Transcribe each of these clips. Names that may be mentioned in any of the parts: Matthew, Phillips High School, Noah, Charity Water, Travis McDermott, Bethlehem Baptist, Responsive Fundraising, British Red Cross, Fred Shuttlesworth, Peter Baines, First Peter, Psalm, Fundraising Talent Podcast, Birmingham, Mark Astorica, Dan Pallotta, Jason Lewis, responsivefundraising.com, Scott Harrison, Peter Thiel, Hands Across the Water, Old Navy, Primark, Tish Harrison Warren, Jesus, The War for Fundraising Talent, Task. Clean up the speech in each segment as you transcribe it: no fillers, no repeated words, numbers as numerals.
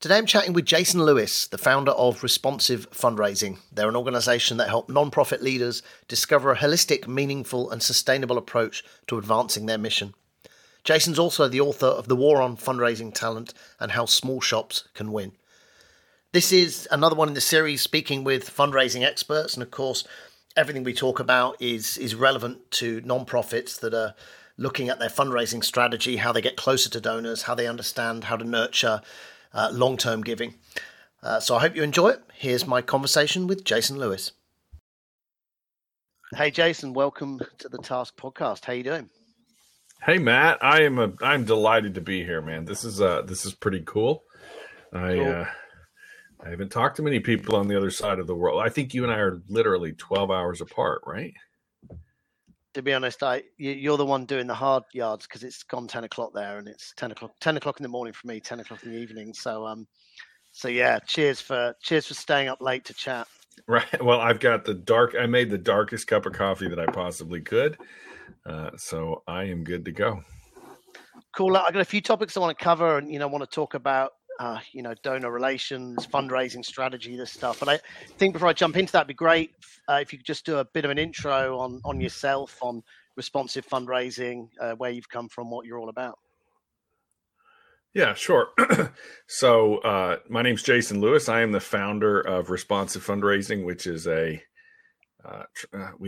Today I'm chatting with Jason Lewis, the founder of Responsive Fundraising. They're an organisation that help non-profit leaders discover a holistic, meaningful and sustainable approach to advancing their mission. Jason's also the author of The War on Fundraising Talent and How Small Shops Can Win. This is another one in the series speaking with fundraising experts, and of course everything we talk about is relevant to non-profits that are looking at their fundraising strategy, how they get closer to donors, how they understand how to nurture long-term giving. So I hope you enjoy it. Here's my conversation with Jason Lewis. Hey, Jason, welcome to the Task podcast. How you doing? Hey, Matt. I'm delighted to be here, man. This is pretty cool. I haven't talked to many people on the other side of the world. I think you and I are literally 12 hours apart, right? To be honest, you're the one doing the hard yards because it's gone 10 o'clock there, and it's 10 o'clock in the morning for me, 10 o'clock in the evening. So yeah, cheers for staying up late to chat. Right. Well, I've got I made the darkest cup of coffee that I possibly could. So I am good to go. Cool. I got a few topics I want to cover and, want to talk about, donor relations, fundraising strategy, this stuff. But I think before I jump into that, it'd be great if you could just do a bit of an intro on yourself, on Responsive Fundraising, where you've come from, what you're all about. Yeah, sure. So my name's Jason Lewis. I am the founder of Responsive Fundraising, which is we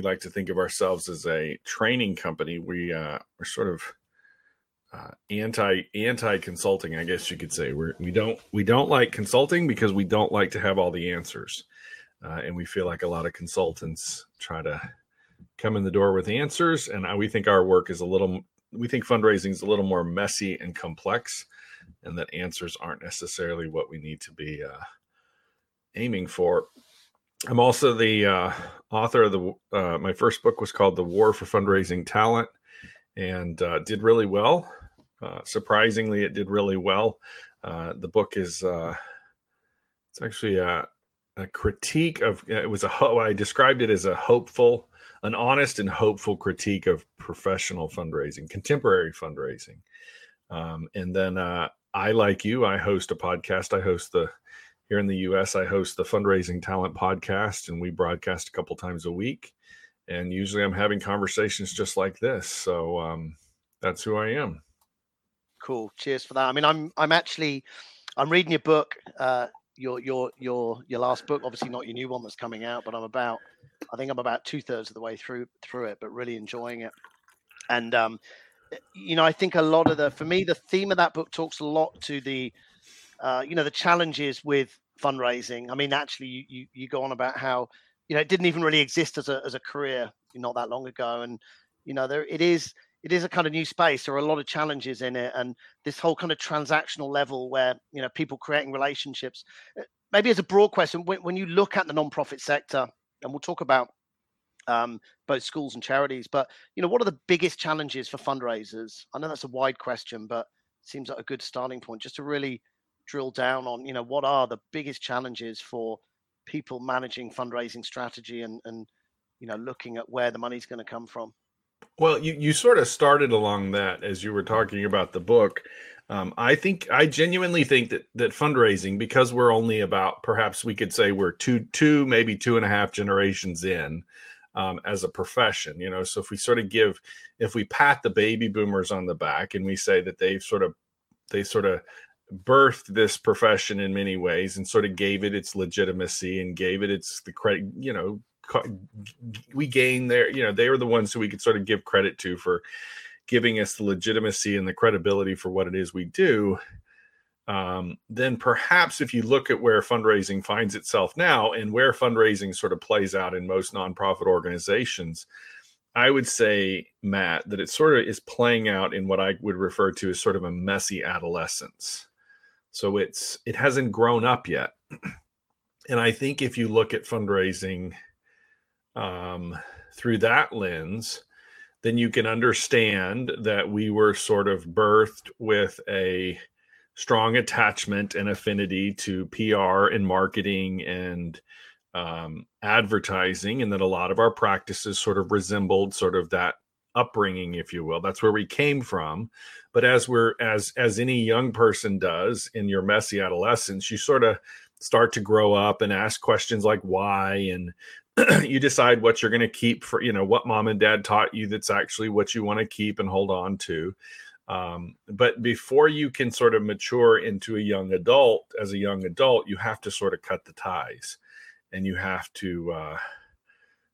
like to think of ourselves as a training company. We're sort of anti-consulting, I guess you could say. We don't like consulting because we don't like to have all the answers, and we feel like a lot of consultants try to come in the door with answers, and we think our work is fundraising is a little more messy and complex, and that answers aren't necessarily what we need to be aiming for. I'm also the author of my first book was called The War for Fundraising Talent, and did really well. Surprisingly, it did really well. The book is it's actually a critique of I described it as an honest and hopeful critique of professional fundraising, contemporary fundraising. And then I, like you, I host a podcast. Here in the US, I host the Fundraising Talent Podcast, and we broadcast a couple times a week. And usually I'm having conversations just like this. So that's who I am. Cool. Cheers for that. I mean, I'm reading your book, your last book, obviously not your new one that's coming out, but I think I'm about 2/3 of the way through it, but really enjoying it. And, I think for me, the theme of that book talks a lot to the, the challenges with fundraising. I mean, actually you go on about how, it didn't even really exist as a career not that long ago. And, there it is a kind of new space. There are a lot of challenges in it. And this whole kind of transactional level where, people creating relationships, maybe as a broad question, when you look at the nonprofit sector, and we'll talk about both schools and charities, but, what are the biggest challenges for fundraisers? I know that's a wide question, but it seems like a good starting point just to really drill down on, what are the biggest challenges for people managing fundraising strategy and looking at where the money's going to come from. Well, you sort of started along that as you were talking about the book. I genuinely think that fundraising, because we're only about, perhaps we could say we're two, maybe 2.5 generations in as a profession, so if we sort of pat the baby boomers on the back and we say that they sort of birthed this profession in many ways and sort of gave it its legitimacy and gave it the credit, we gained their, they were the ones who we could sort of give credit to for giving us the legitimacy and the credibility for what it is we do. Then perhaps if you look at where fundraising finds itself now and where fundraising sort of plays out in most nonprofit organizations, I would say, Matt, that it sort of is playing out in what I would refer to as sort of a messy adolescence. So it hasn't grown up yet. And I think if you look at fundraising through that lens, then you can understand that we were sort of birthed with a strong attachment and affinity to PR and marketing and advertising, and that a lot of our practices sort of resembled sort of that upbringing, if you will. That's where we came from. But as any young person does in your messy adolescence, you sort of start to grow up and ask questions like why, and you decide what you're going to keep for, you know, what mom and dad taught you. That's actually what you want to keep and hold on to. But before you can sort of mature into a young adult, as a young adult, you have to sort of cut the ties, and you have to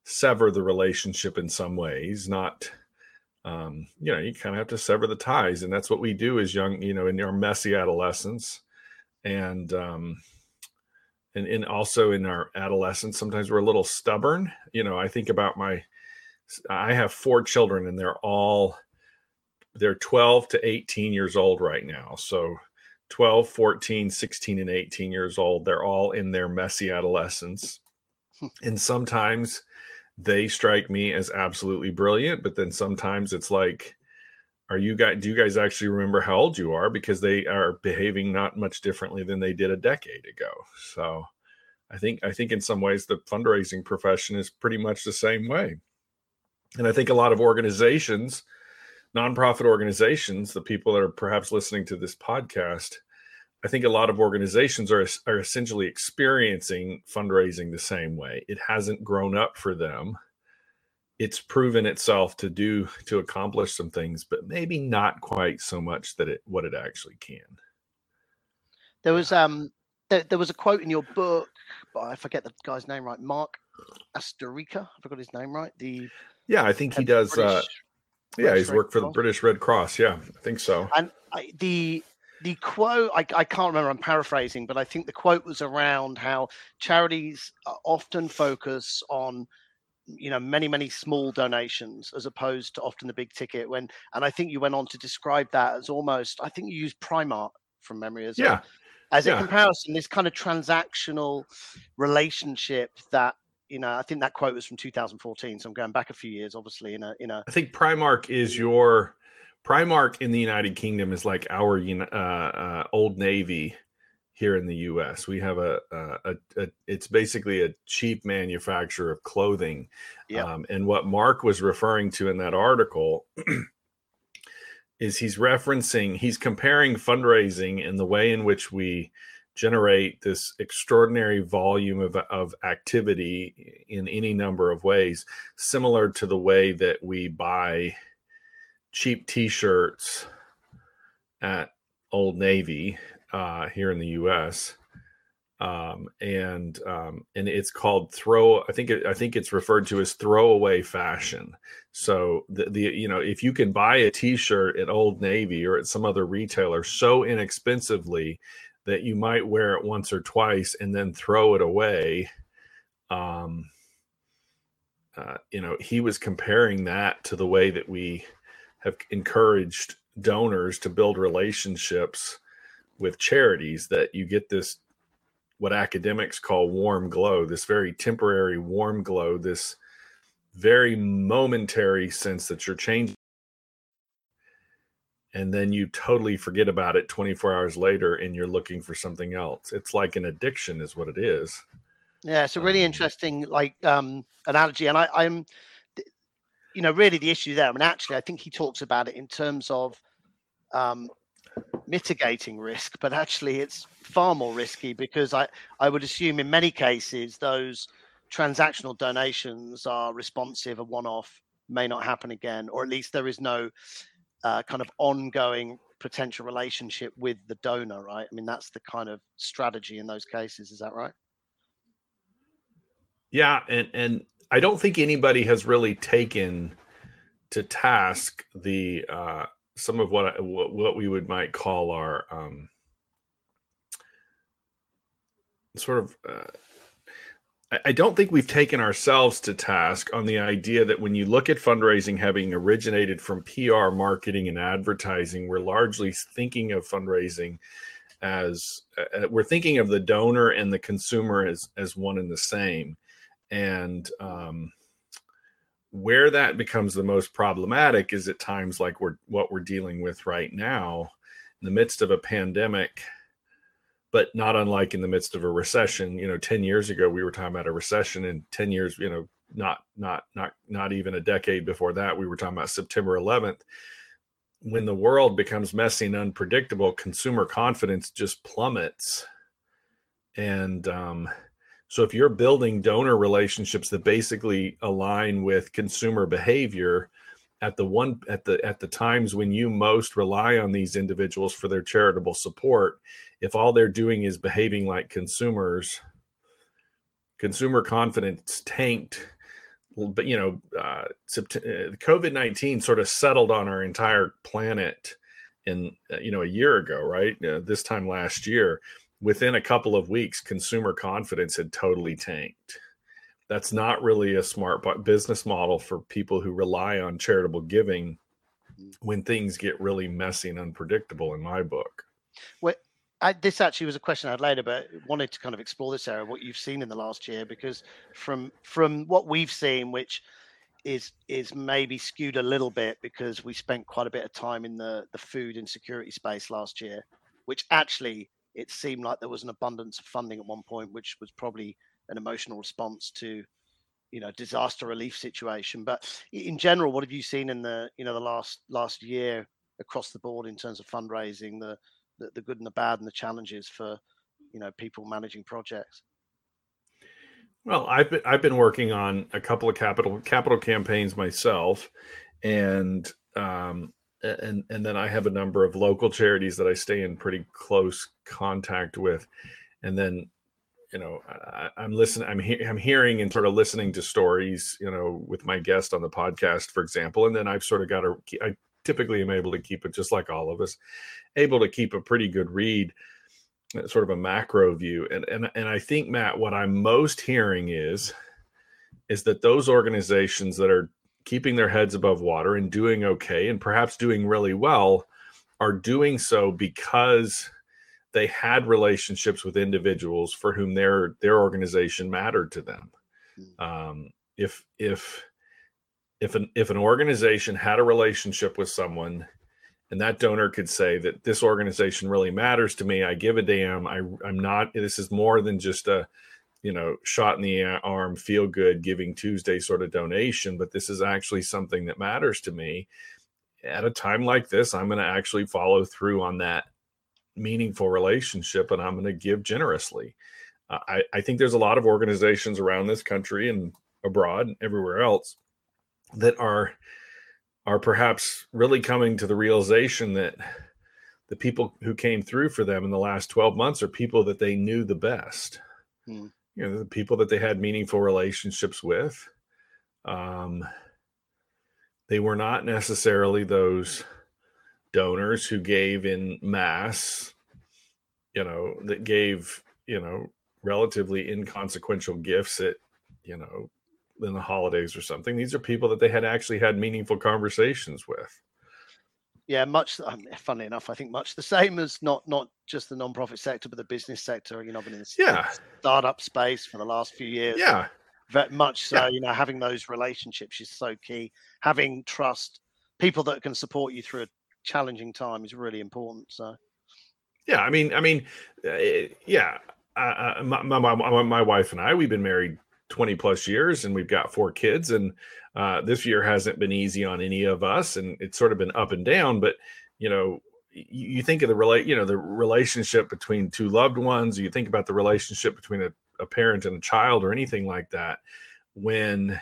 sever the relationship in some ways. Not, you kind of have to sever the ties, and that's what we do as young, in our messy adolescence, and also in our adolescence, sometimes we're a little stubborn. I think about I have four children, and they're 12 to 18 years old right now. So 12, 14, 16, and 18 years old. They're all in their messy adolescence. And sometimes they strike me as absolutely brilliant, but then sometimes it's like, do you guys actually remember how old you are? Because they are behaving not much differently than they did a decade ago. So I think in some ways the fundraising profession is pretty much the same way. And I think a lot of organizations, nonprofit organizations, the people that are perhaps listening to this podcast, I think a lot of organizations are essentially experiencing fundraising the same way. It hasn't grown up for them. It's proven itself to accomplish some things, but maybe not quite so much that what it actually can. There was a quote in your book, but I forget the guy's name right. Mark Astorica, I forgot his name right. I think he does. He's worked for the British Red Cross. Yeah, I think so. And the quote, I can't remember, I'm paraphrasing, but I think the quote was around how charities often focus on, many, many small donations as opposed to often the big ticket. And I think you went on to describe that as almost, I think you used Primark from memory as a comparison, this kind of transactional relationship that, I think that quote was from 2014. So I'm going back a few years, obviously. I think Primark is Primark in the United Kingdom is like our Old Navy here in the U.S. We have it's basically a cheap manufacturer of clothing. Yep. And what Mark was referring to in that article is he's comparing fundraising and the way in which we generate this extraordinary volume of activity in any number of ways, similar to the way that we buy cheap t-shirts at Old Navy here in the US. And it's called I think it's referred to as throwaway fashion. So if you can buy a t-shirt at Old Navy or at some other retailer so inexpensively that you might wear it once or twice and then throw it away. He was comparing that to the way that we have encouraged donors to build relationships with charities, that you get this, what academics call warm glow, this very temporary warm glow, this very momentary sense that you're changing. And then you totally forget about it 24 hours later and you're looking for something else. It's like an addiction is what it is. Yeah, it's a really interesting analogy. And I'm, really the issue there. I mean, actually, I think he talks about it in terms of mitigating risk, but actually it's far more risky because I would assume in many cases those transactional donations are responsive, a one-off, may not happen again, or at least there is no kind of ongoing potential relationship with the donor, right? I mean, that's the kind of strategy in those cases. Is that right? Yeah, and I don't think anybody has really taken to task the some of what we might call our sort of. I don't think we've taken ourselves to task on the idea that when you look at fundraising having originated from PR, marketing, and advertising, we're largely thinking of fundraising as we're thinking of the donor and the consumer as one and the same. And where that becomes the most problematic is at times like what we're dealing with right now in the midst of a pandemic, but not unlike in the midst of a recession. 10 years ago, we were talking about a recession, and 10 years, not even a decade before that, we were talking about September 11th. When the world becomes messy and unpredictable, consumer confidence just plummets. And so if you're building donor relationships that basically align with consumer behavior at the times when you most rely on these individuals for their charitable support, if all they're doing is behaving like consumers, consumer confidence tanked. But, you know, COVID-19 sort of settled on our entire planet in, a year ago, right? This time last year, within a couple of weeks, consumer confidence had totally tanked. That's not really a smart business model for people who rely on charitable giving when things get really messy and unpredictable, in my book. Well, this actually was a question I had later, but wanted to kind of explore this area, what you've seen in the last year, because from what we've seen, which is maybe skewed a little bit because we spent quite a bit of time in the food insecurity space last year, which actually it seemed like there was an abundance of funding at one point, which was probably an emotional response to, disaster relief situation. But in general, what have you seen in the last year across the board in terms of fundraising, the good and the bad and the challenges for, people managing projects? Well, I've been working on a couple of capital campaigns myself. And then I have a number of local charities that I stay in pretty close contact with. And then, I'm listening, I'm hearing and sort of listening to stories, with my guest on the podcast, for example. And then I've sort of got typically I'm able to keep it, just like all of us, able to keep a pretty good read, sort of a macro view. And I think, Matt, what I'm most hearing is that those organizations that are keeping their heads above water and doing okay, and perhaps doing really well, are doing so because they had relationships with individuals for whom their organization mattered to them. If an organization had a relationship with someone, and that donor could say that this organization really matters to me, I give a damn. This is more than just a, shot in the arm, feel good, Giving Tuesday sort of donation, but this is actually something that matters to me. At a time like this, I'm going to actually follow through on that meaningful relationship, and I'm going to give generously. I think there's a lot of organizations around this country and abroad and everywhere else that are perhaps really coming to the realization that the people who came through for them in the last 12 months are people that they knew the best, the people that they had meaningful relationships with. They were not necessarily those donors who gave in mass, that gave, relatively inconsequential gifts at, in the holidays or something. These are people that they had actually had meaningful conversations with. Yeah, funnily enough, I think much the same as not just the nonprofit sector, but the business sector. I've been in the startup space for the last few years. Yeah, very much so. Yeah. Having those relationships is so key. Having trust, people that can support you through a challenging time, is really important. So, yeah, my wife and I, we've been married 20 plus years, and we've got 4 kids, and this year hasn't been easy on any of us, and it's sort of been up and down. But you think of the relationship between two loved ones, you think about the relationship between a parent and a child or anything like that. When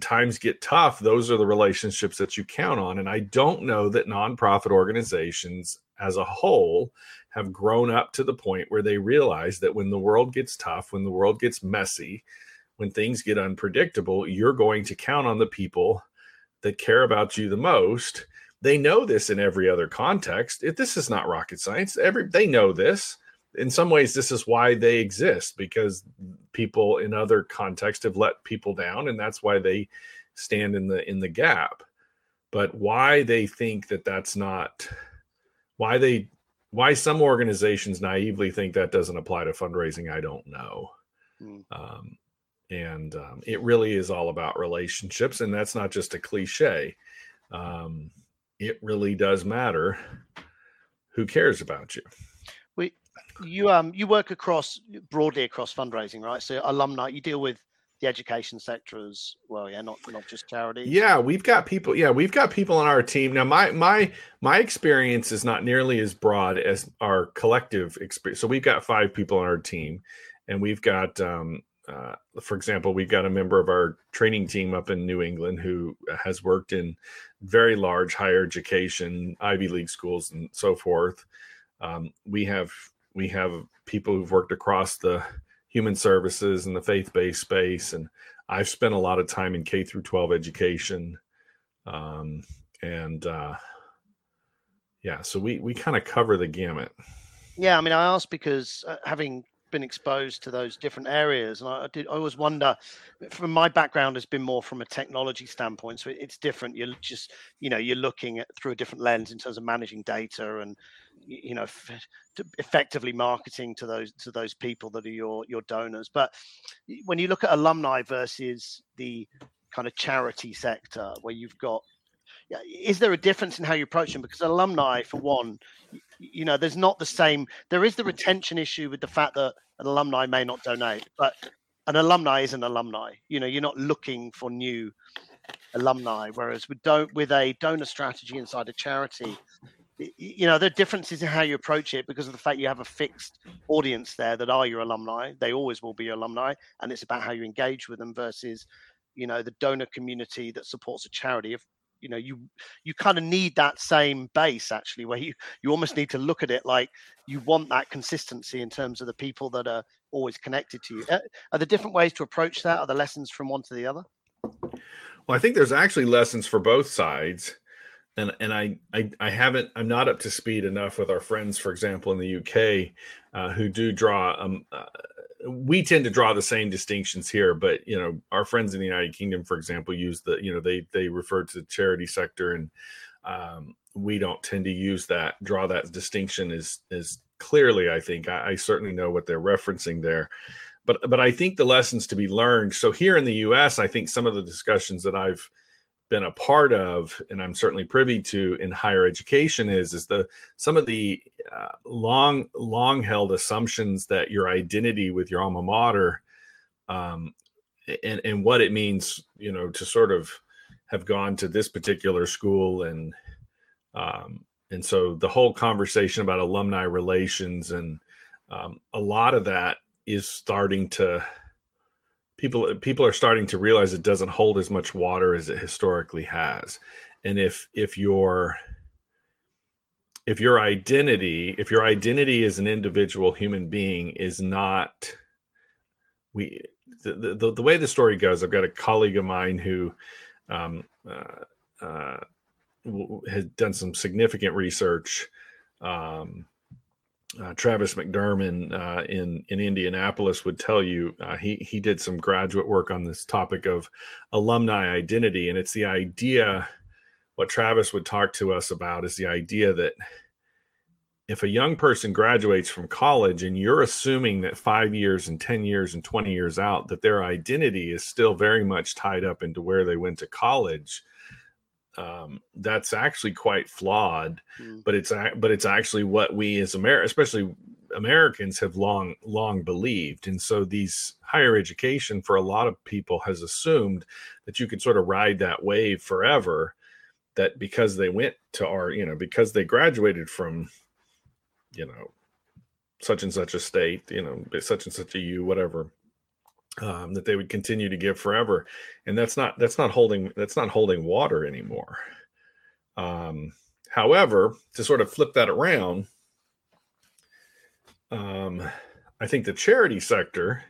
times get tough, those are the relationships that you count on. And I don't know that nonprofit organizations as a whole have grown up to the point where they realize that when the world gets tough, when the world gets messy, when things get unpredictable, you're going to count on the people that care about you the most. They know this in every other context. This is not rocket science. They know this. In some ways, this is why they exist, because people in other contexts have let people down, and that's why they stand in the gap. But why they think that that's not, why some organizations naively think that doesn't apply to fundraising, I don't know. It really is all about relationships, and that's not just a cliche. It really does matter who cares about you. You work broadly across fundraising, right? So alumni, you deal with the education sector as well, not just charity. We've got people on our team now. My experience is not nearly as broad as our collective experience. So we've got 5 people on our team, and we've got for example, we've got a member of our training team up in New England who has worked in very large higher education, Ivy League schools, and so forth. We have people who've worked across the human services and the faith-based space, and I've spent a lot of time in K through 12 education, so we kind of cover the gamut. Yeah, I mean, I ask because having been exposed to those different areas, and I always wonder, from my background has been more from a technology standpoint, so it's different. You're just, you're looking at through a different lens in terms of managing data and, effectively marketing to those people that are your donors. But when you look at alumni versus the kind of charity sector, where you've got, is there a difference in how you approach them? Because alumni, for one, there's not the same. There is the retention issue with the fact that an alumni may not donate, but an alumni is an alumni. You're not looking for new alumni. Whereas with a donor strategy inside a charity, there are differences in how you approach it because of the fact you have a fixed audience there that are your alumni. They always will be your alumni, and it's about how you engage with them versus, the donor community that supports a charity. If you kind of need that same base, actually, where you almost need to look at it like you want that consistency in terms of the people that are always connected to you. Are there different ways to approach that? Are there lessons from one to the other? Well, I think there's actually lessons for both sides. And I'm not up to speed enough with our friends, for example, in the UK, who do draw. We tend to draw the same distinctions here, but our friends in the United Kingdom, for example, use they refer to the charity sector, and we don't tend to use that. Draw that distinction is clearly. I think I certainly know what they're referencing there, but I think the lessons to be learned. So here in the US, I think some of the discussions that I've been a part of, and I'm certainly privy to in higher education, is some of the long held assumptions that your identity with your alma mater, and what it means, to sort of have gone to this particular school, and so the whole conversation about alumni relations and a lot of that is starting to. People are starting to realize it doesn't hold as much water as it historically has, and if your identity as an individual human being is not, the way the story goes. I've got a colleague of mine who has done some significant research. Travis McDermott in Indianapolis would tell you he did some graduate work on this topic of alumni identity, and it's the idea. What Travis would talk to us about is the idea that if a young person graduates from college and you're assuming that 5 years and 10 years and 20 years out that their identity is still very much tied up into where they went to college, that's actually quite flawed, but it's actually what we as especially Americans have long believed. And so these higher education for a lot of people has assumed that you could sort of ride that wave forever, that because they went to because they graduated from, such and such a state, such and such a U, whatever, that they would continue to give forever. And that's not holding water anymore. However, to sort of flip that around, I think the charity sector,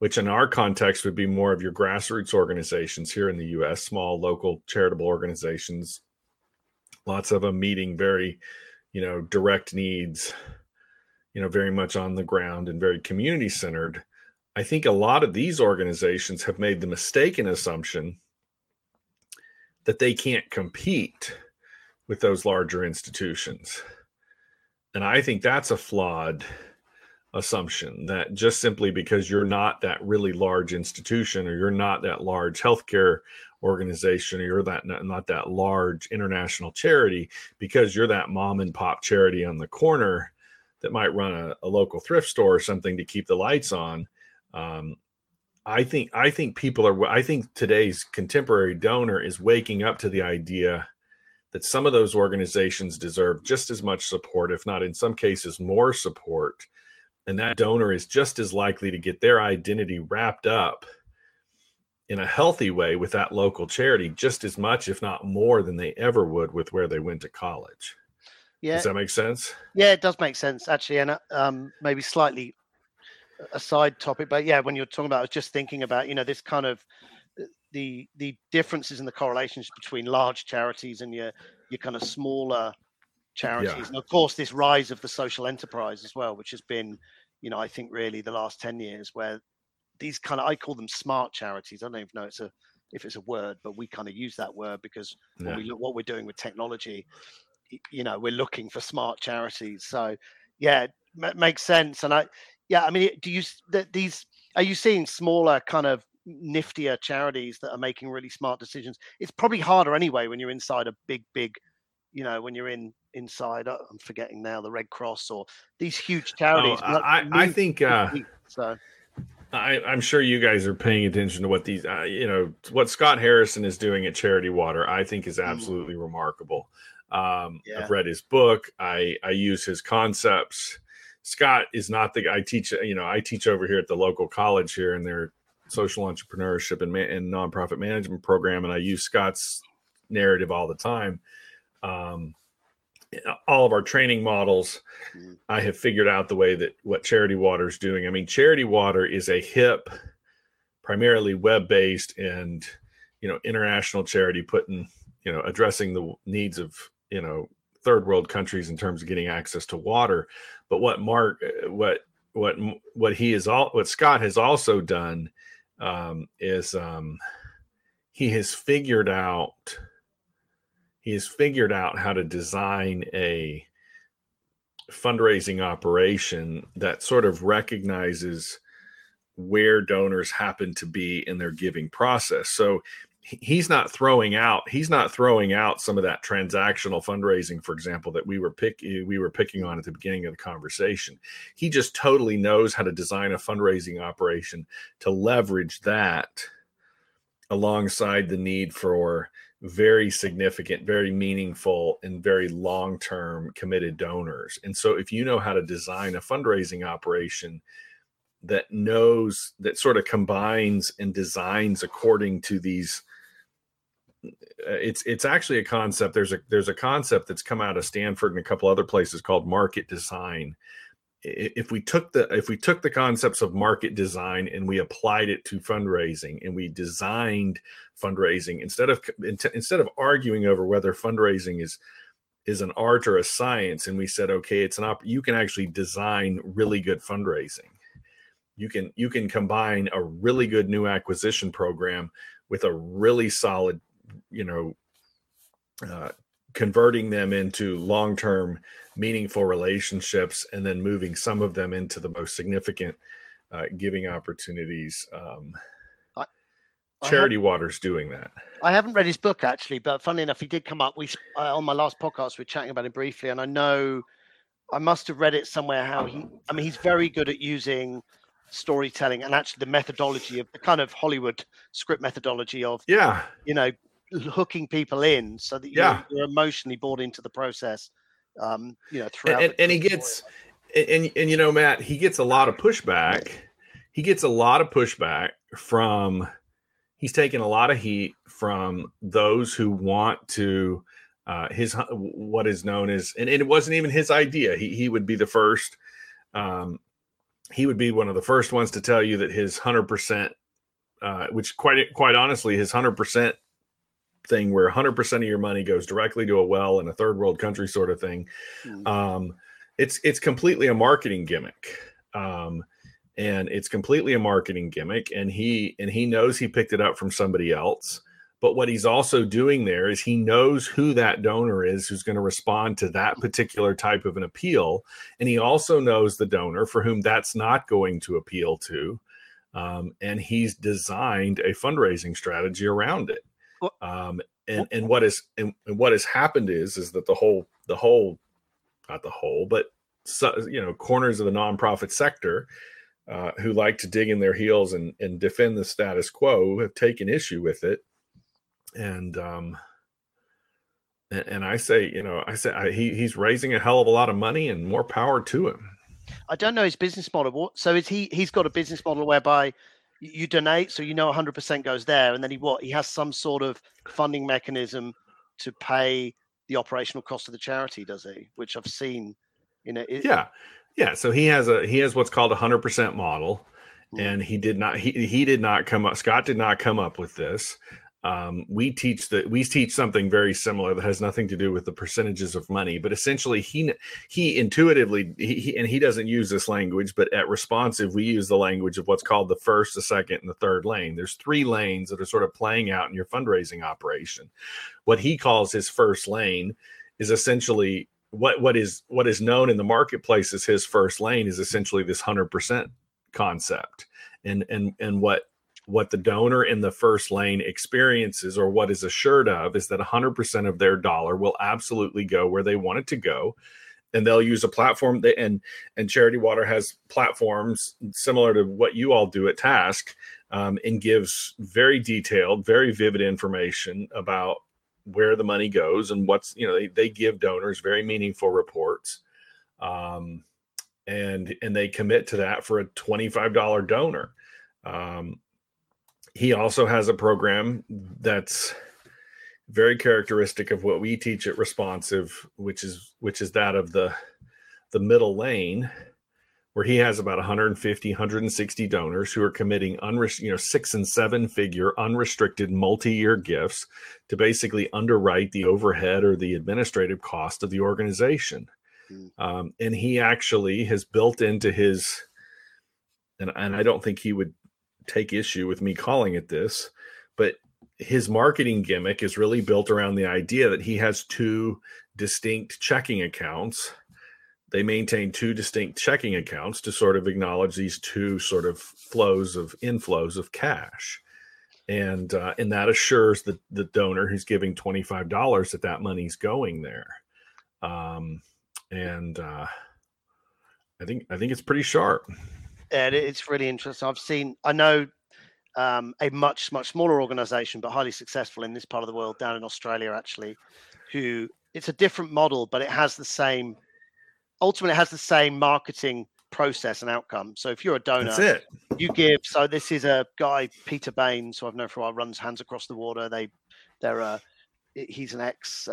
which in our context would be more of your grassroots organizations here in the US, small local charitable organizations, lots of them meeting very, direct needs, very much on the ground and very community centered. I think a lot of these organizations have made the mistaken assumption that they can't compete with those larger institutions. And I think that's a flawed assumption, that just simply because you're not that really large institution, or you're not that large healthcare organization, or you're not that large international charity, because you're that mom and pop charity on the corner that might run a local thrift store or something to keep the lights on. I think people are, I think today's contemporary donor is waking up to the idea that some of those organizations deserve just as much support, if not in some cases more support. And that donor is just as likely to get their identity wrapped up in a healthy way with that local charity, just as much, if not more than they ever would with where they went to college. Yeah. Does that make sense? Yeah, it does make sense actually. And maybe slightly a side topic, but yeah, when you're talking about, I was just thinking about, you know, this kind of the differences and the correlations between large charities and your kind of smaller charities. Yeah. And of course this rise of the social enterprise as well, which has been, you know, I think really the last 10 years where these kind of, I call them smart charities. I don't even know if it's a word, but we kind of use that word because when we look what we're doing with technology, you know, we're looking for smart charities. So yeah, it makes sense. And I mean, do you, are you seeing smaller kind of niftier charities that are making really smart decisions? It's probably harder anyway when you're inside a big, you know, when you're inside, I'm forgetting now, the Red Cross or these huge charities. Oh, I think so. I'm sure you guys are paying attention to what these, you know, what Scott Harrison is doing at Charity Water, I think is absolutely remarkable. I've read his book. I use his concepts. Scott is not the guy I teach over here at the local college here in their social entrepreneurship and nonprofit management program. And I use Scott's narrative all the time. All of our training models, I have figured out the way that what Charity Water is doing. I mean, Charity Water is a hip, primarily web-based and, you know, international charity putting, you know, addressing the needs of, you know, third world countries in terms of getting access to water. But what Scott has also done is he has figured out how to design a fundraising operation that sort of recognizes where donors happen to be in their giving process. So he's not throwing out some of that transactional fundraising, for example, that we were picking on at the beginning of the conversation. He just totally knows how to design a fundraising operation to leverage that alongside the need for very significant, very meaningful, and very long-term committed donors. And so if you know how to design a fundraising operation that knows, that sort of combines and designs according to these, it's actually a concept. There's a concept that's come out of Stanford and a couple other places called market design. If we took the concepts of market design and we applied it to fundraising and we designed fundraising instead of arguing over whether fundraising is an art or a science, and we said, okay, you can actually design really good fundraising. You can combine a really good new acquisition program with a really solid, you know, converting them into long-term meaningful relationships, and then moving some of them into the most significant giving opportunities. Charity Water's doing that. I haven't read his book actually, but funnily enough, he did come up. We on my last podcast, we were chatting about it briefly, and I know I must have read it somewhere. He's very good at using storytelling and actually the methodology of the kind of Hollywood script methodology of, you know, hooking people in so that you're emotionally bought into the process, you know, throughout. And he gets, and you know, Matt, he gets a lot of pushback from, he's taken a lot of heat from those who want to, what is known as, and it wasn't even his idea. He would be the first, he would be one of the first ones to tell you that his 100%, which quite honestly, his 100% thing where 100% of your money goes directly to a well in a third world country sort of thing. It's completely a marketing gimmick. And he knows he picked it up from somebody else. But what he's also doing there is he knows who that donor is who's going to respond to that particular type of an appeal. And he also knows the donor for whom that's not going to appeal to. And he's designed a fundraising strategy around it. What has happened is that not the whole, but, you know, corners of the nonprofit sector who like to dig in their heels and defend the status quo have taken issue with it. And I say, you know, I say he's raising a hell of a lot of money, and more power to him. I don't know his business model. So is he's got a business model whereby you donate, so you know 100% goes there, and then he has some sort of funding mechanism to pay the operational cost of the charity, does he? Which I've seen, you know. Yeah. So he has what's called a 100% model, and he did not come up. Scott did not come up with this. We teach something very similar that has nothing to do with the percentages of money, but essentially he intuitively, and he doesn't use this language, but at Responsive, we use the language of what's called the first, the second, and the third lane. There's three lanes that are sort of playing out in your fundraising operation. What he calls his first lane is essentially what is known in the marketplace as his first lane is essentially this 100% concept and what the donor in the first lane experiences, or what is assured of, is that 100% of their dollar will absolutely go where they want it to go. And they'll use a platform. And Charity Water has platforms similar to what you all do at Task, and gives very detailed, very vivid information about where the money goes and what's, you know, they give donors very meaningful reports. And they commit to that for a $25 donor. He also has a program that's very characteristic of what we teach at Responsive, which is that of the middle lane, where he has about 150, 160 donors who are committing 6- and 7-figure unrestricted multi-year gifts to basically underwrite the overhead or the administrative cost of the organization. And he actually has built into his, and I don't think he would take issue with me calling it this, but his marketing gimmick is really built around the idea that he has two distinct checking accounts. They maintain two distinct checking accounts to sort of acknowledge these two sort of inflows of cash. And that assures the donor who's giving $25 that money's going there. I think it's pretty sharp. Yeah, it's really interesting. I know a much, much smaller organization, but highly successful in this part of the world, down in Australia, actually, who it's a different model, but it has the same, ultimately it has the same marketing process and outcome. So if you're a donor, that's it. You give. So this is a guy, Peter Baines, who I've known for a while, runs Hands Across the Water. He's an ex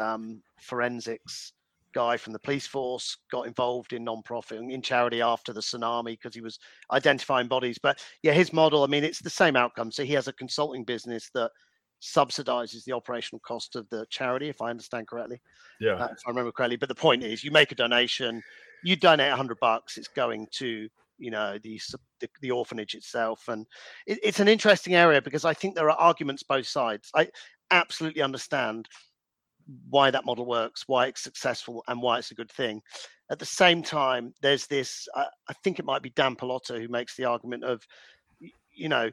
forensics guy from the police force, got involved in nonprofit in charity after the tsunami because he was identifying bodies. But yeah, his model, I mean, it's the same outcome. So he has a consulting business that subsidizes the operational cost of the charity, if I understand correctly. Yeah, if I remember correctly. But the point is, you make a donation, you donate $100, it's going to, you know, the orphanage itself. And it's an interesting area because I think there are arguments both sides. I absolutely understand why that model works, why it's successful, and why it's a good thing. At the same time, there's this, I think it might be Dan Pallotta who makes the argument of, you know,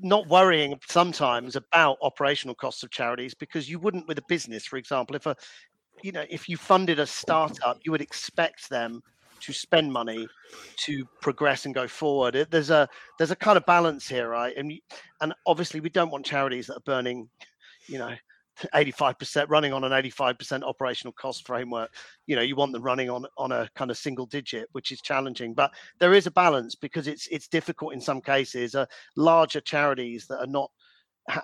not worrying sometimes about operational costs of charities, because you wouldn't with a business. For example, if you funded a startup, you would expect them to spend money to progress and go forward. There's a kind of balance here, right? And obviously we don't want charities that are burning, you know, 85%, running on an 85% operational cost framework. You know, you want them running on a kind of single digit, which is challenging, but there is a balance because it's difficult in some cases. Larger charities that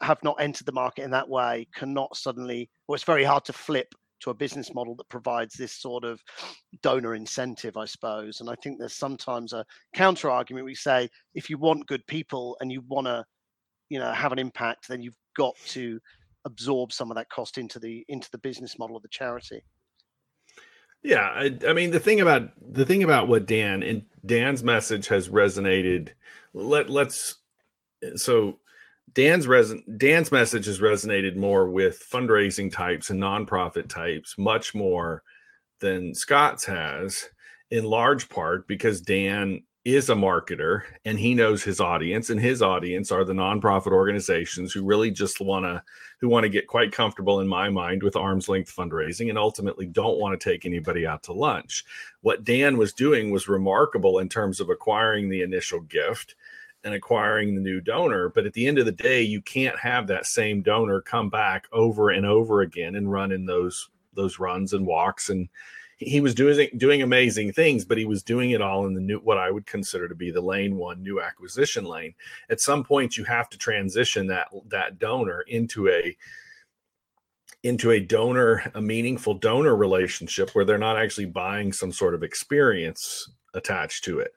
have not entered the market in that way cannot suddenly, or it's very hard to flip to a business model that provides this sort of donor incentive, I suppose. And I think there's sometimes a counter argument. We say, if you want good people and you want to, you know, have an impact, then you've got to absorb some of that cost into the business model of the charity. Yeah, I mean, the thing about what Dan, and Dan's message has resonated. Dan's message has resonated more with fundraising types and nonprofit types, much more than Scott's has, in large part because Dan is a marketer and he knows his audience, and his audience are the nonprofit organizations who really just want to get quite comfortable, in my mind, with arm's length fundraising and ultimately don't want to take anybody out to lunch. What Dan was doing was remarkable in terms of acquiring the initial gift and acquiring the new donor. But at the end of the day, you can't have that same donor come back over and over again and run in those runs and walks. And he was doing amazing things, but he was doing it all in the new, what I would consider to be the lane one, new acquisition lane. At some point, you have to transition that donor into a meaningful donor relationship where they're not actually buying some sort of experience attached to it.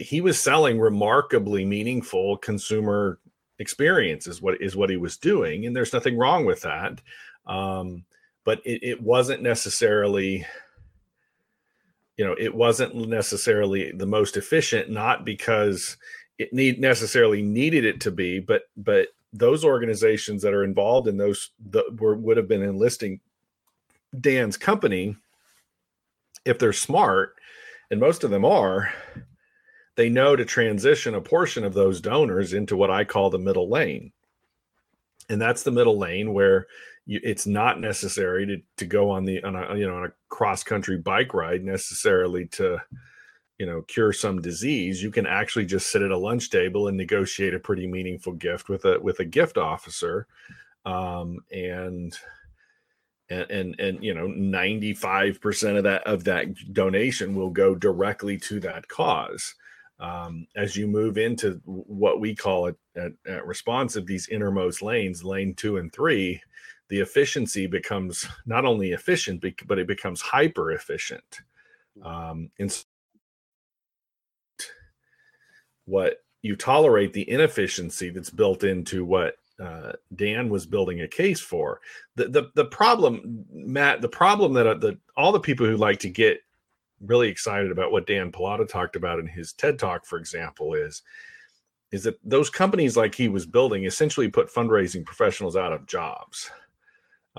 He was selling remarkably meaningful consumer experience is what he was doing. And there's nothing wrong with that. But it wasn't necessarily, the most efficient, not because it necessarily needed it to be, but those organizations that are involved in those would have been enlisting Dan's company if they're smart. And most of them are, they know to transition a portion of those donors into what I call the middle lane. And that's the middle lane where it's not necessary to go on a cross-country bike ride necessarily to, cure some disease. You can actually just sit at a lunch table and negotiate a pretty meaningful gift with a gift officer. And 95% of that donation will go directly to that cause. As you move into what we call it at Responsive, these innermost lanes, lane 2 and 3, the efficiency becomes not only efficient, but it becomes hyper efficient. And so what you tolerate the inefficiency that's built into what Dan was building a case for. The problem, Matt, all the people who like to get really excited about what Dan Pallotta talked about in his TED Talk, for example, is that those companies like he was building essentially put fundraising professionals out of jobs.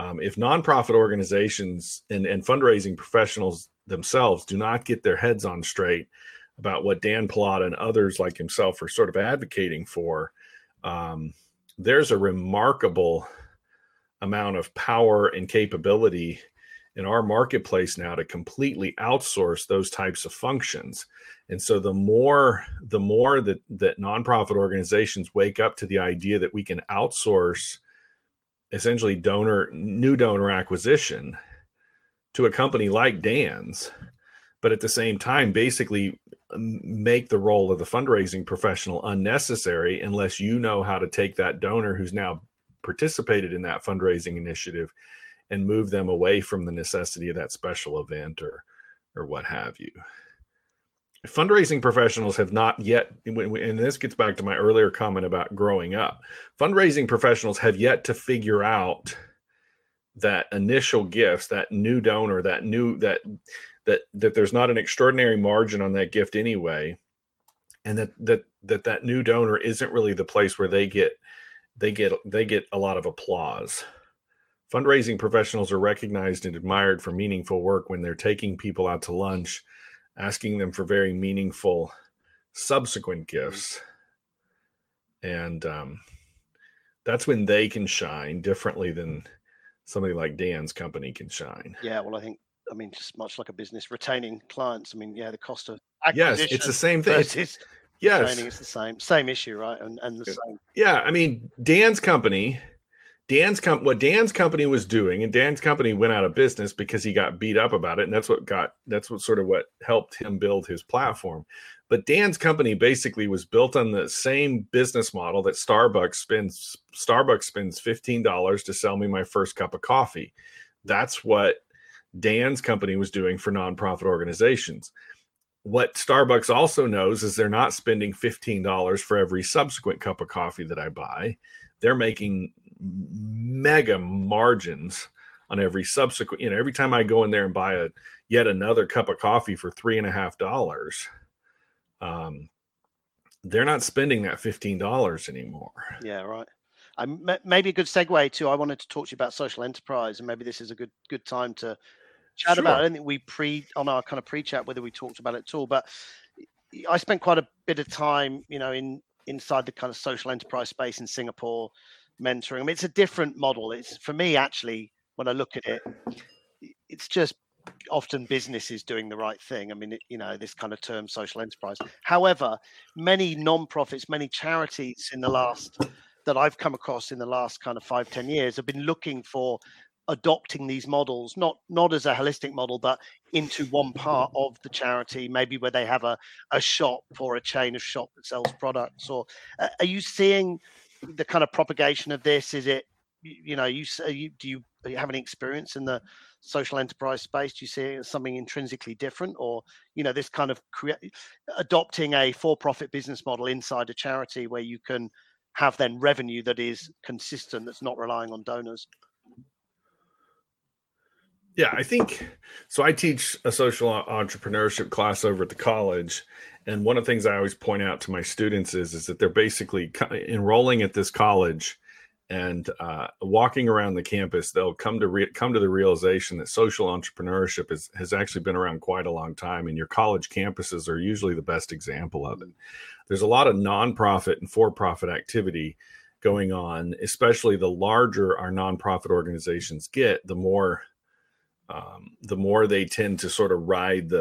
If nonprofit organizations and fundraising professionals themselves do not get their heads on straight about what Dan Pallotta and others like himself are sort of advocating for, there's a remarkable amount of power and capability in our marketplace now to completely outsource those types of functions. And so the more that nonprofit organizations wake up to the idea that we can outsource essentially new donor acquisition to a company like Dan's, but at the same time, basically make the role of the fundraising professional unnecessary unless you know how to take that donor who's now participated in that fundraising initiative and move them away from the necessity of that special event or what have you. Fundraising professionals have not yet, and this gets back to my earlier comment about growing up, fundraising professionals have yet to figure out that initial gifts, that new donor, that there's not an extraordinary margin on that gift anyway, and that new donor isn't really the place where they get a lot of applause. Fundraising professionals are recognized and admired for meaningful work when they're taking people out to lunch, asking them for very meaningful subsequent gifts, and that's when they can shine differently than somebody like Dan's company can shine. Yeah, well, I think just much like a business, retaining clients. The cost of acquisition. Yes, it's the same thing. Retaining is the same issue, right? And the same. Yeah, what Dan's company was doing, and Dan's company went out of business because he got beat up about it, and that's what helped him build his platform. But Dan's company basically was built on the same business model that Starbucks spends. Starbucks spends $15 to sell me my first cup of coffee. That's what Dan's company was doing for nonprofit organizations. What Starbucks also knows is they're not spending $15 for every subsequent cup of coffee that I buy. They're making mega margins on every subsequent. Every time I go in there and buy yet another cup of coffee for $3.50, they're not spending that $15 anymore. Yeah, right. Maybe a good segue to, I wanted to talk to you about social enterprise, and maybe this is a good time to chat about it. I don't think we on our kind of pre-chat whether we talked about it at all, but I spent quite a bit of time, you know, inside the kind of social enterprise space in Singapore, mentoring. I mean, it's a different model. It's, for me, actually, when I look at it, it's just often businesses doing the right thing. I mean, you know, this kind of term social enterprise. However, many nonprofits, many charities that I've come across in the last kind of 5-10 years have been looking for adopting these models, not as a holistic model, but into one part of the charity, maybe where they have a shop or a chain of shop that sells products. Or are you seeing the kind of propagation of this? Is it, you know, do you have any experience in the social enterprise space? Do you see it as something intrinsically different, or, you know, this kind of adopting a for-profit business model inside a charity where you can have then revenue that is consistent, that's not relying on donors? Yeah, I think so. I teach a social entrepreneurship class over at the college. And one of the things I always point out to my students is that they're basically enrolling at this college and walking around the campus. They'll come to the realization that social entrepreneurship has actually been around quite a long time. And your college campuses are usually the best example of it. There's a lot of nonprofit and for-profit activity going on, especially the larger our nonprofit organizations get, the more they tend to sort of ride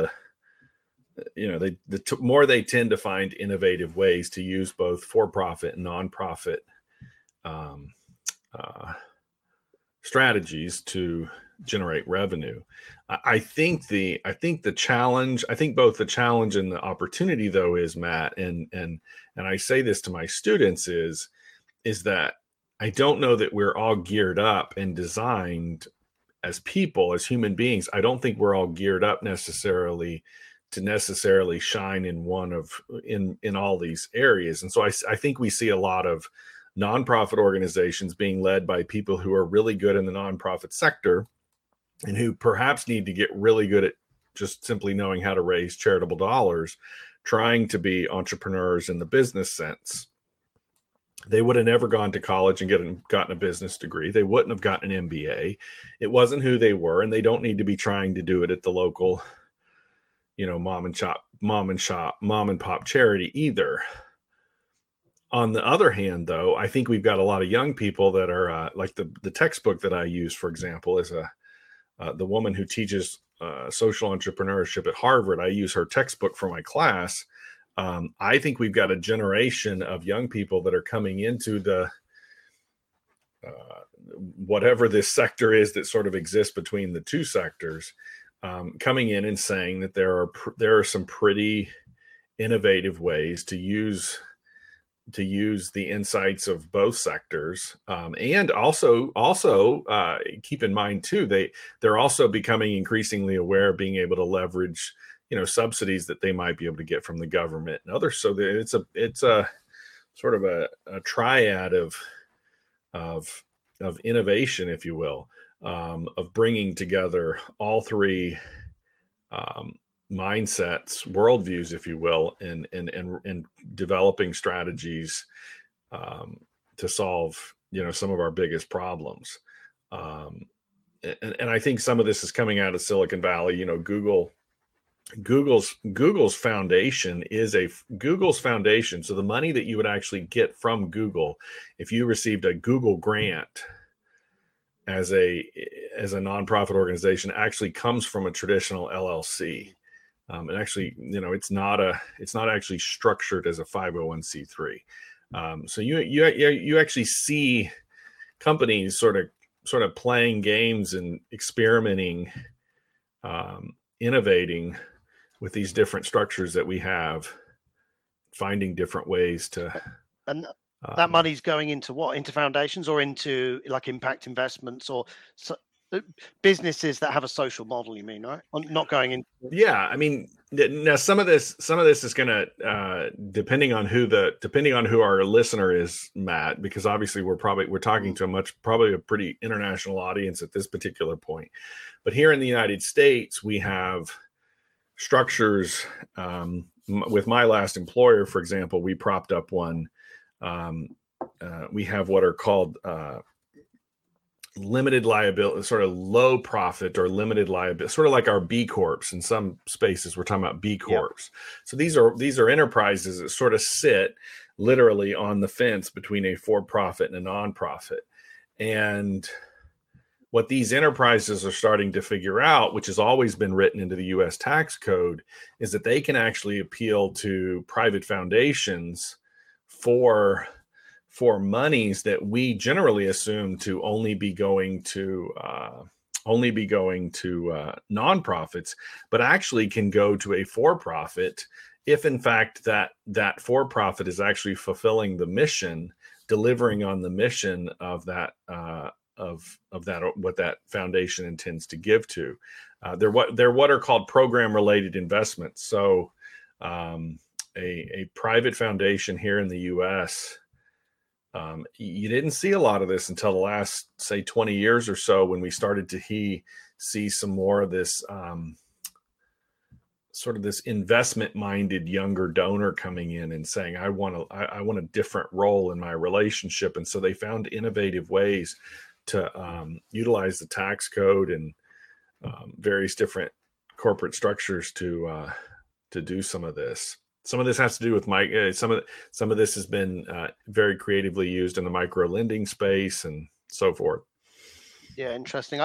more they tend to find innovative ways to use both for-profit and nonprofit strategies to generate revenue. I think both the challenge and the opportunity, though, is, Matt, and I say this to my students, is that I don't know that we're all geared up and designed as people, as human beings. I don't think we're all geared up necessarily to shine in in all these areas. And so I think we see a lot of nonprofit organizations being led by people who are really good in the nonprofit sector and who perhaps need to get really good at just simply knowing how to raise charitable dollars, trying to be entrepreneurs in the business sense. They would have never gone to college and gotten a business degree. They wouldn't have gotten an MBA. It wasn't who they were, and they don't need to be trying to do it at the local, you know, mom and pop charity either. On the other hand, though, I think we've got a lot of young people that are like the textbook that I use, for example, is the woman who teaches social entrepreneurship at Harvard. I use her textbook for my class. I think we've got a generation of young people that are coming into the whatever this sector is that sort of exists between the two sectors, coming in and saying that there are some pretty innovative ways to use the insights of both sectors, and also keep in mind too, they're also becoming increasingly aware of being able to leverage, you know, subsidies that they might be able to get from the government and others. So it's a sort of a triad of innovation, if you will, of bringing together all three mindsets, worldviews, if you will, and developing strategies to solve, you know, some of our biggest problems. And I think some of this is coming out of Silicon Valley. You know, Google's foundation is Google's foundation. So the money that you would actually get from Google, if you received a Google grant as a nonprofit organization, actually comes from a traditional LLC. And actually, you know, it's not actually structured as a 501c3. So you actually see companies sort of playing games and experimenting, innovating with these different structures that we have, finding different ways to. And that money's going into what? Into foundations or into like impact investments or businesses that have a social model, you mean, right? Not going into. Yeah. I mean, now some of this is going to, depending on who our listener is, Matt, because obviously we're talking to probably a pretty international audience at this particular point. But here in the United States, we have structures. With my last employer, for example, we propped up one. We have what are called limited liability, sort of low profit or limited liability, sort of like our B Corps. In some spaces, we're talking about B Corps. Yep. So these are enterprises that sort of sit literally on the fence between a for-profit and a nonprofit. And what these enterprises are starting to figure out, which has always been written into the U.S. tax code, is that they can actually appeal to private foundations for monies that we generally assume to only be going to nonprofits, but actually can go to a for-profit if, in fact, that for-profit is actually fulfilling the mission, delivering on the mission of that what that foundation intends to give to. They're what are called program-related investments. So, a private foundation here in the U.S. You didn't see a lot of this until the last, say, 20 years or so, when we started to see some more of this sort of this investment-minded younger donor coming in and saying, I want a different role in my relationship. And so they found innovative ways to utilize the tax code and various different corporate structures to do some of this. Some of this has to do with some of this has been very creatively used in the micro lending space and so forth. Yeah, interesting.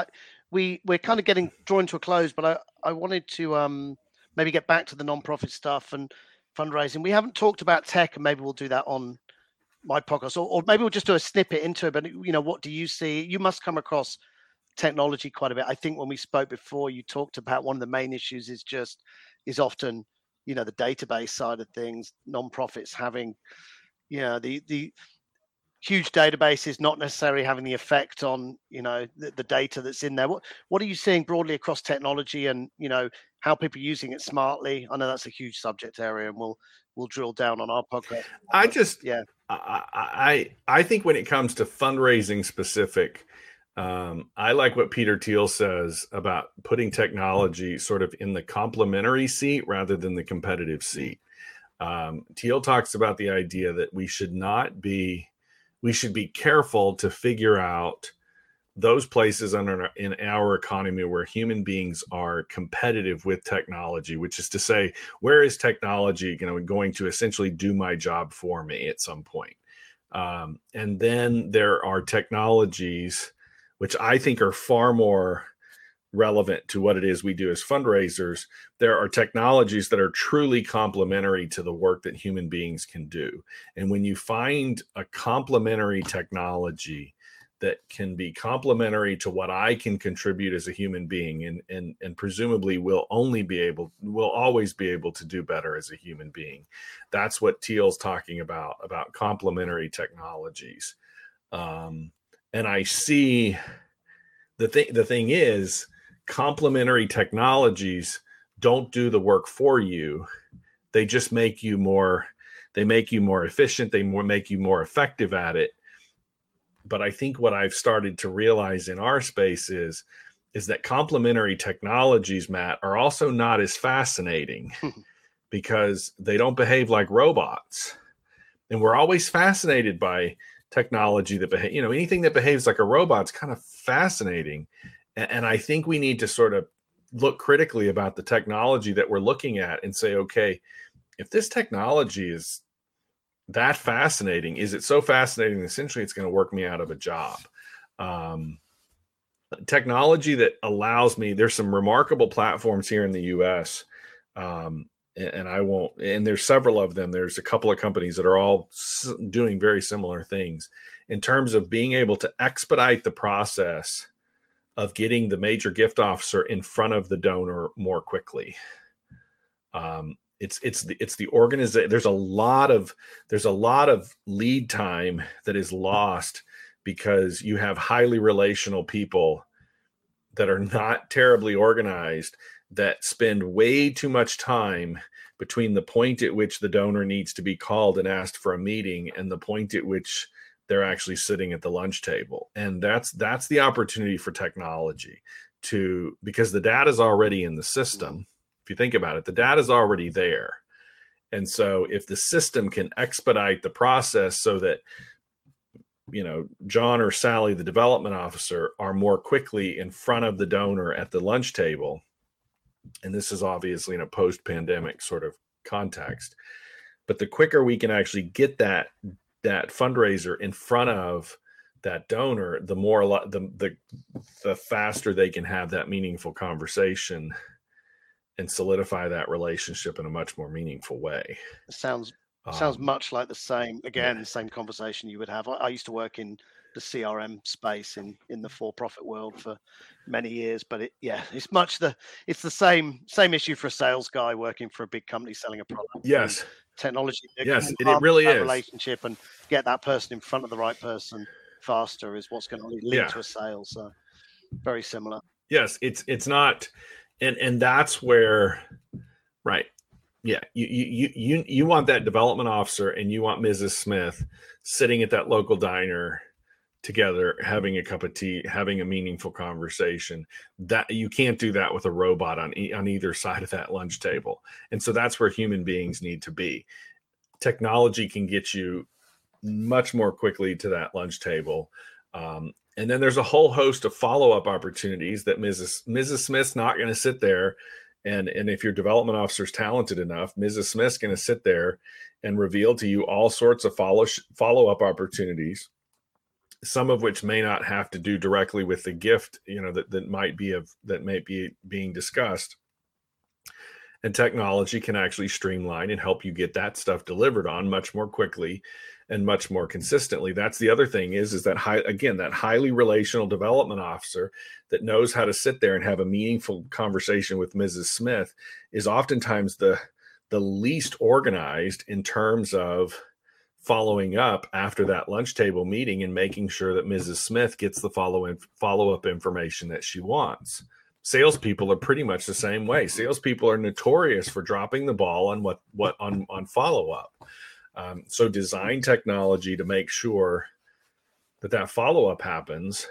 We're kind of getting drawn to a close, but I wanted to maybe get back to the nonprofit stuff and fundraising. We haven't talked about tech, and maybe we'll do that on my podcast, or maybe we'll just do a snippet into it. But you know, what do you see? You must come across technology quite a bit. I think when we spoke before, you talked about one of the main issues is often, you know, the database side of things, nonprofits having, you know, the huge databases not necessarily having the effect on, you know, the data that's in there. What are you seeing broadly across technology and, you know, how people are using it smartly? I know that's a huge subject area, and we'll drill down on our podcast. I think when it comes to fundraising specific, I like what Peter Thiel says about putting technology sort of in the complementary seat rather than the competitive seat. Thiel talks about the idea that we should be careful to figure out those places in our economy where human beings are competitive with technology, which is to say, where is technology going to essentially do my job for me at some point? And then there are technologies which I think are far more relevant to what it is we do as fundraisers. There are technologies that are truly complementary to the work that human beings can do. And when you find a complementary technology that can be complementary to what I can contribute as a human being, and presumably will always be able to do better as a human being. That's what Thiel's talking about complementary technologies. And I see the thing is, complementary technologies don't do the work for you. They just make you more efficient. They make you more effective at it. But I think what I've started to realize in our space is that complementary technologies, Matt, are also not as fascinating because they don't behave like robots. And we're always fascinated by technology that behaves, anything that behaves like a robot's kind of fascinating. And I think we need to sort of look critically about the technology that we're looking at and say, okay, if this technology is that fascinating, is it so fascinating essentially it's going to work me out of a job? Technology that allows me, there's some remarkable platforms here in the US, and there's several of them. There's a couple of companies that are all doing very similar things in terms of being able to expedite the process of getting the major gift officer in front of the donor more quickly. It's the organization. There's a lot of lead time that is lost because you have highly relational people that are not terribly organized that spend way too much time between the point at which the donor needs to be called and asked for a meeting and the point at which they're actually sitting at the lunch table. And that's the opportunity for technology because the data is already in the system. If you think about it, the data is already there. And so if the system can expedite the process so that you know, John or Sally, the development officer, are more quickly in front of the donor at the lunch table. And this is obviously in a post-pandemic sort of context. But the quicker we can actually get that fundraiser in front of that donor, the more the faster they can have that meaningful conversation and solidify that relationship in a much more meaningful way. Sounds much like the same conversation you would have. I used to work in the CRM space in the for-profit world for many years, but it's the same issue for a sales guy working for a big company selling a product. Yes. Technology. Yes, it really is. Relationship and get that person in front of the right person faster is what's going to lead to a sale. So very similar. Yes, it's not, and that's where, right. Yeah, you want that development officer and you want Mrs. Smith sitting at that local diner together, having a cup of tea, having a meaningful conversation. That you can't do that with a robot on either side of that lunch table. And so that's where human beings need to be. Technology can get you much more quickly to that lunch table. And then there's a whole host of follow-up opportunities that Mrs. Smith's not going to sit there. And if your development officer is talented enough, Mrs. Smith's going to sit there and reveal to you all sorts of follow-up opportunities, some of which may not have to do directly with the gift, you know, that might be being discussed. And technology can actually streamline and help you get that stuff delivered on much more quickly and much more consistently. That's the other thing is that that highly relational development officer that knows how to sit there and have a meaningful conversation with Mrs. Smith is oftentimes the least organized in terms of following up after that lunch table meeting and making sure that Mrs. Smith gets the follow-up information that she wants. Salespeople are pretty much the same way. Salespeople are notorious for dropping the ball on on follow-up. So design technology to make sure that follow-up happens,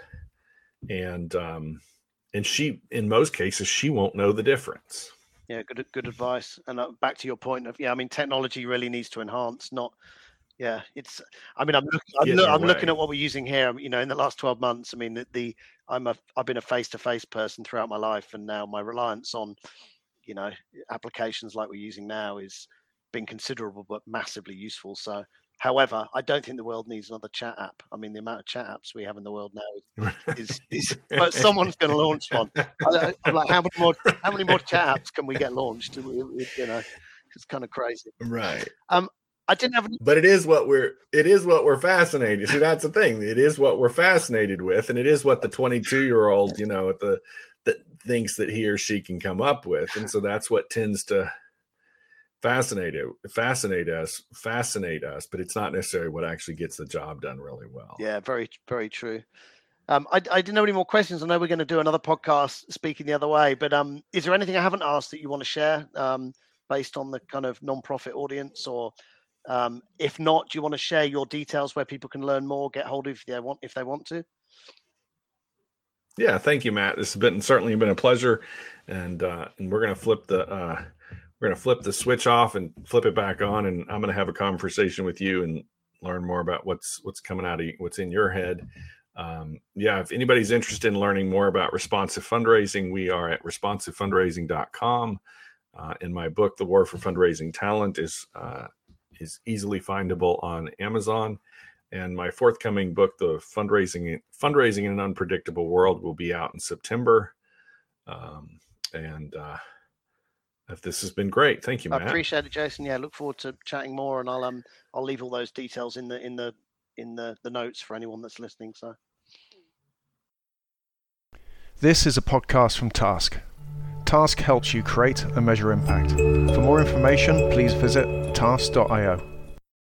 and she, in most cases, she won't know the difference. Yeah, good advice. And back to your point of technology really needs to enhance, not. Yeah, it's. I mean, I'm looking at what we're using here. You know, in the last 12 months, I mean, I've been a face-to-face person throughout my life, and now my reliance on, applications like we're using now is been considerable, but massively useful. So, however, I don't think the world needs another chat app. I mean, the amount of chat apps we have in the world now is but someone's going to launch one. I'm like, how many more chat apps can we get launched? It's kind of crazy. Right. I didn't have any. But it is what we're fascinated. See, that's the thing. It is what we're fascinated with, and it is what the 22-year-old, that thinks that he or she can come up with, and so that's what tends to fascinate us. But it's not necessarily what actually gets the job done really well. Yeah, very, very true. I didn't have any more questions. I know we're going to do another podcast speaking the other way, but is there anything I haven't asked that you want to share based on the kind of nonprofit audience or? If not, do you want to share your details where people can learn more, get hold of if they want to? Yeah, thank you, Matt. This has certainly been a pleasure, and we're gonna flip the switch off and flip it back on, and I'm gonna have a conversation with you and learn more about what's coming out of what's in your head. If anybody's interested in learning more about responsive fundraising, we are at responsivefundraising.com. In my book, The War for Fundraising Talent is easily findable on Amazon, and my forthcoming book, The Fundraising in an Unpredictable World, will be out in September. This has been great. Thank you, Matt. I appreciate it, Jason. Yeah, look forward to chatting more, and I'll leave all those details in the notes for anyone that's listening. So, this is a podcast from Task. Task helps you create and measure impact. For more information, please visit task.io.